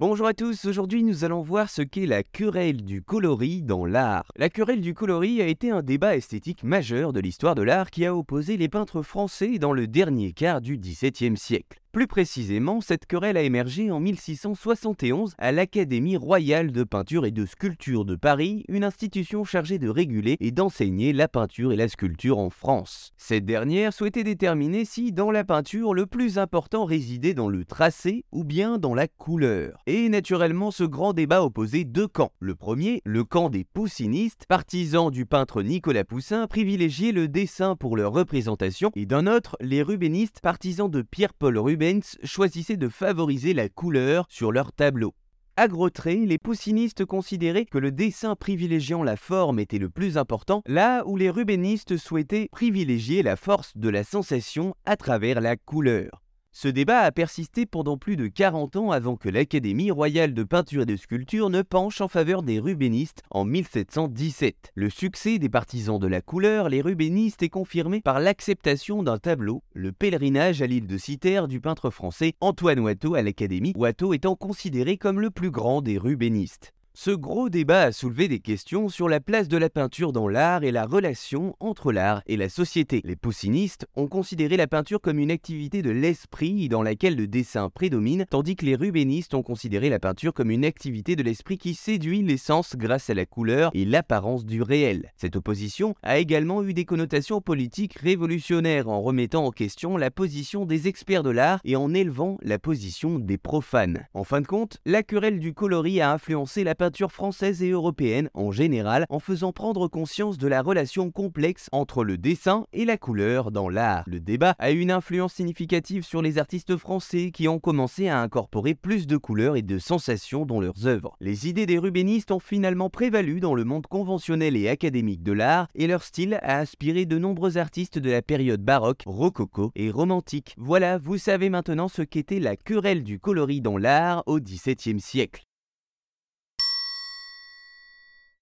Bonjour à tous, aujourd'hui nous allons voir ce qu'est la querelle du coloris dans l'art. La querelle du coloris a été un débat esthétique majeur de l'histoire de l'art qui a opposé les peintres français dans le dernier quart du XVIIe siècle. Plus précisément, cette querelle a émergé en 1671 à l'Académie royale de peinture et de sculpture de Paris, une institution chargée de réguler et d'enseigner la peinture et la sculpture en France. Cette dernière souhaitait déterminer si, dans la peinture, le plus important résidait dans le tracé ou bien dans la couleur. Et naturellement, ce grand débat opposait deux camps. Le premier, le camp des poussinistes, partisans du peintre Nicolas Poussin, privilégiait le dessin pour leur représentation, et d'un autre, les rubénistes, partisans de Pierre-Paul Rubens, choisissaient de favoriser la couleur sur leur tableau. À gros traits, les poussinistes considéraient que le dessin privilégiant la forme était le plus important, là où les rubénistes souhaitaient privilégier la force de la sensation à travers la couleur. Ce débat a persisté pendant plus de 40 ans avant que l'Académie royale de peinture et de sculpture ne penche en faveur des rubénistes en 1717. Le succès des partisans de la couleur, les rubénistes, est confirmé par l'acceptation d'un tableau, le pèlerinage à l'île de Cythère du peintre français Antoine Watteau à l'Académie, Watteau étant considéré comme le plus grand des rubénistes. Ce gros débat a soulevé des questions sur la place de la peinture dans l'art et la relation entre l'art et la société. Les poussinistes ont considéré la peinture comme une activité de l'esprit dans laquelle le dessin prédomine, tandis que les rubénistes ont considéré la peinture comme une activité de l'esprit qui séduit les sens grâce à la couleur et l'apparence du réel. Cette opposition a également eu des connotations politiques révolutionnaires en remettant en question la position des experts de l'art et en élevant la position des profanes. En fin de compte, la querelle du coloris a influencé la peinture française et européenne en général, en faisant prendre conscience de la relation complexe entre le dessin et la couleur dans l'art. Le débat a eu une influence significative sur les artistes français qui ont commencé à incorporer plus de couleurs et de sensations dans leurs œuvres. Les idées des rubénistes ont finalement prévalu dans le monde conventionnel et académique de l'art, et leur style a inspiré de nombreux artistes de la période baroque, rococo et romantique. Voilà, vous savez maintenant ce qu'était la querelle du coloris dans l'art au XVIIe siècle.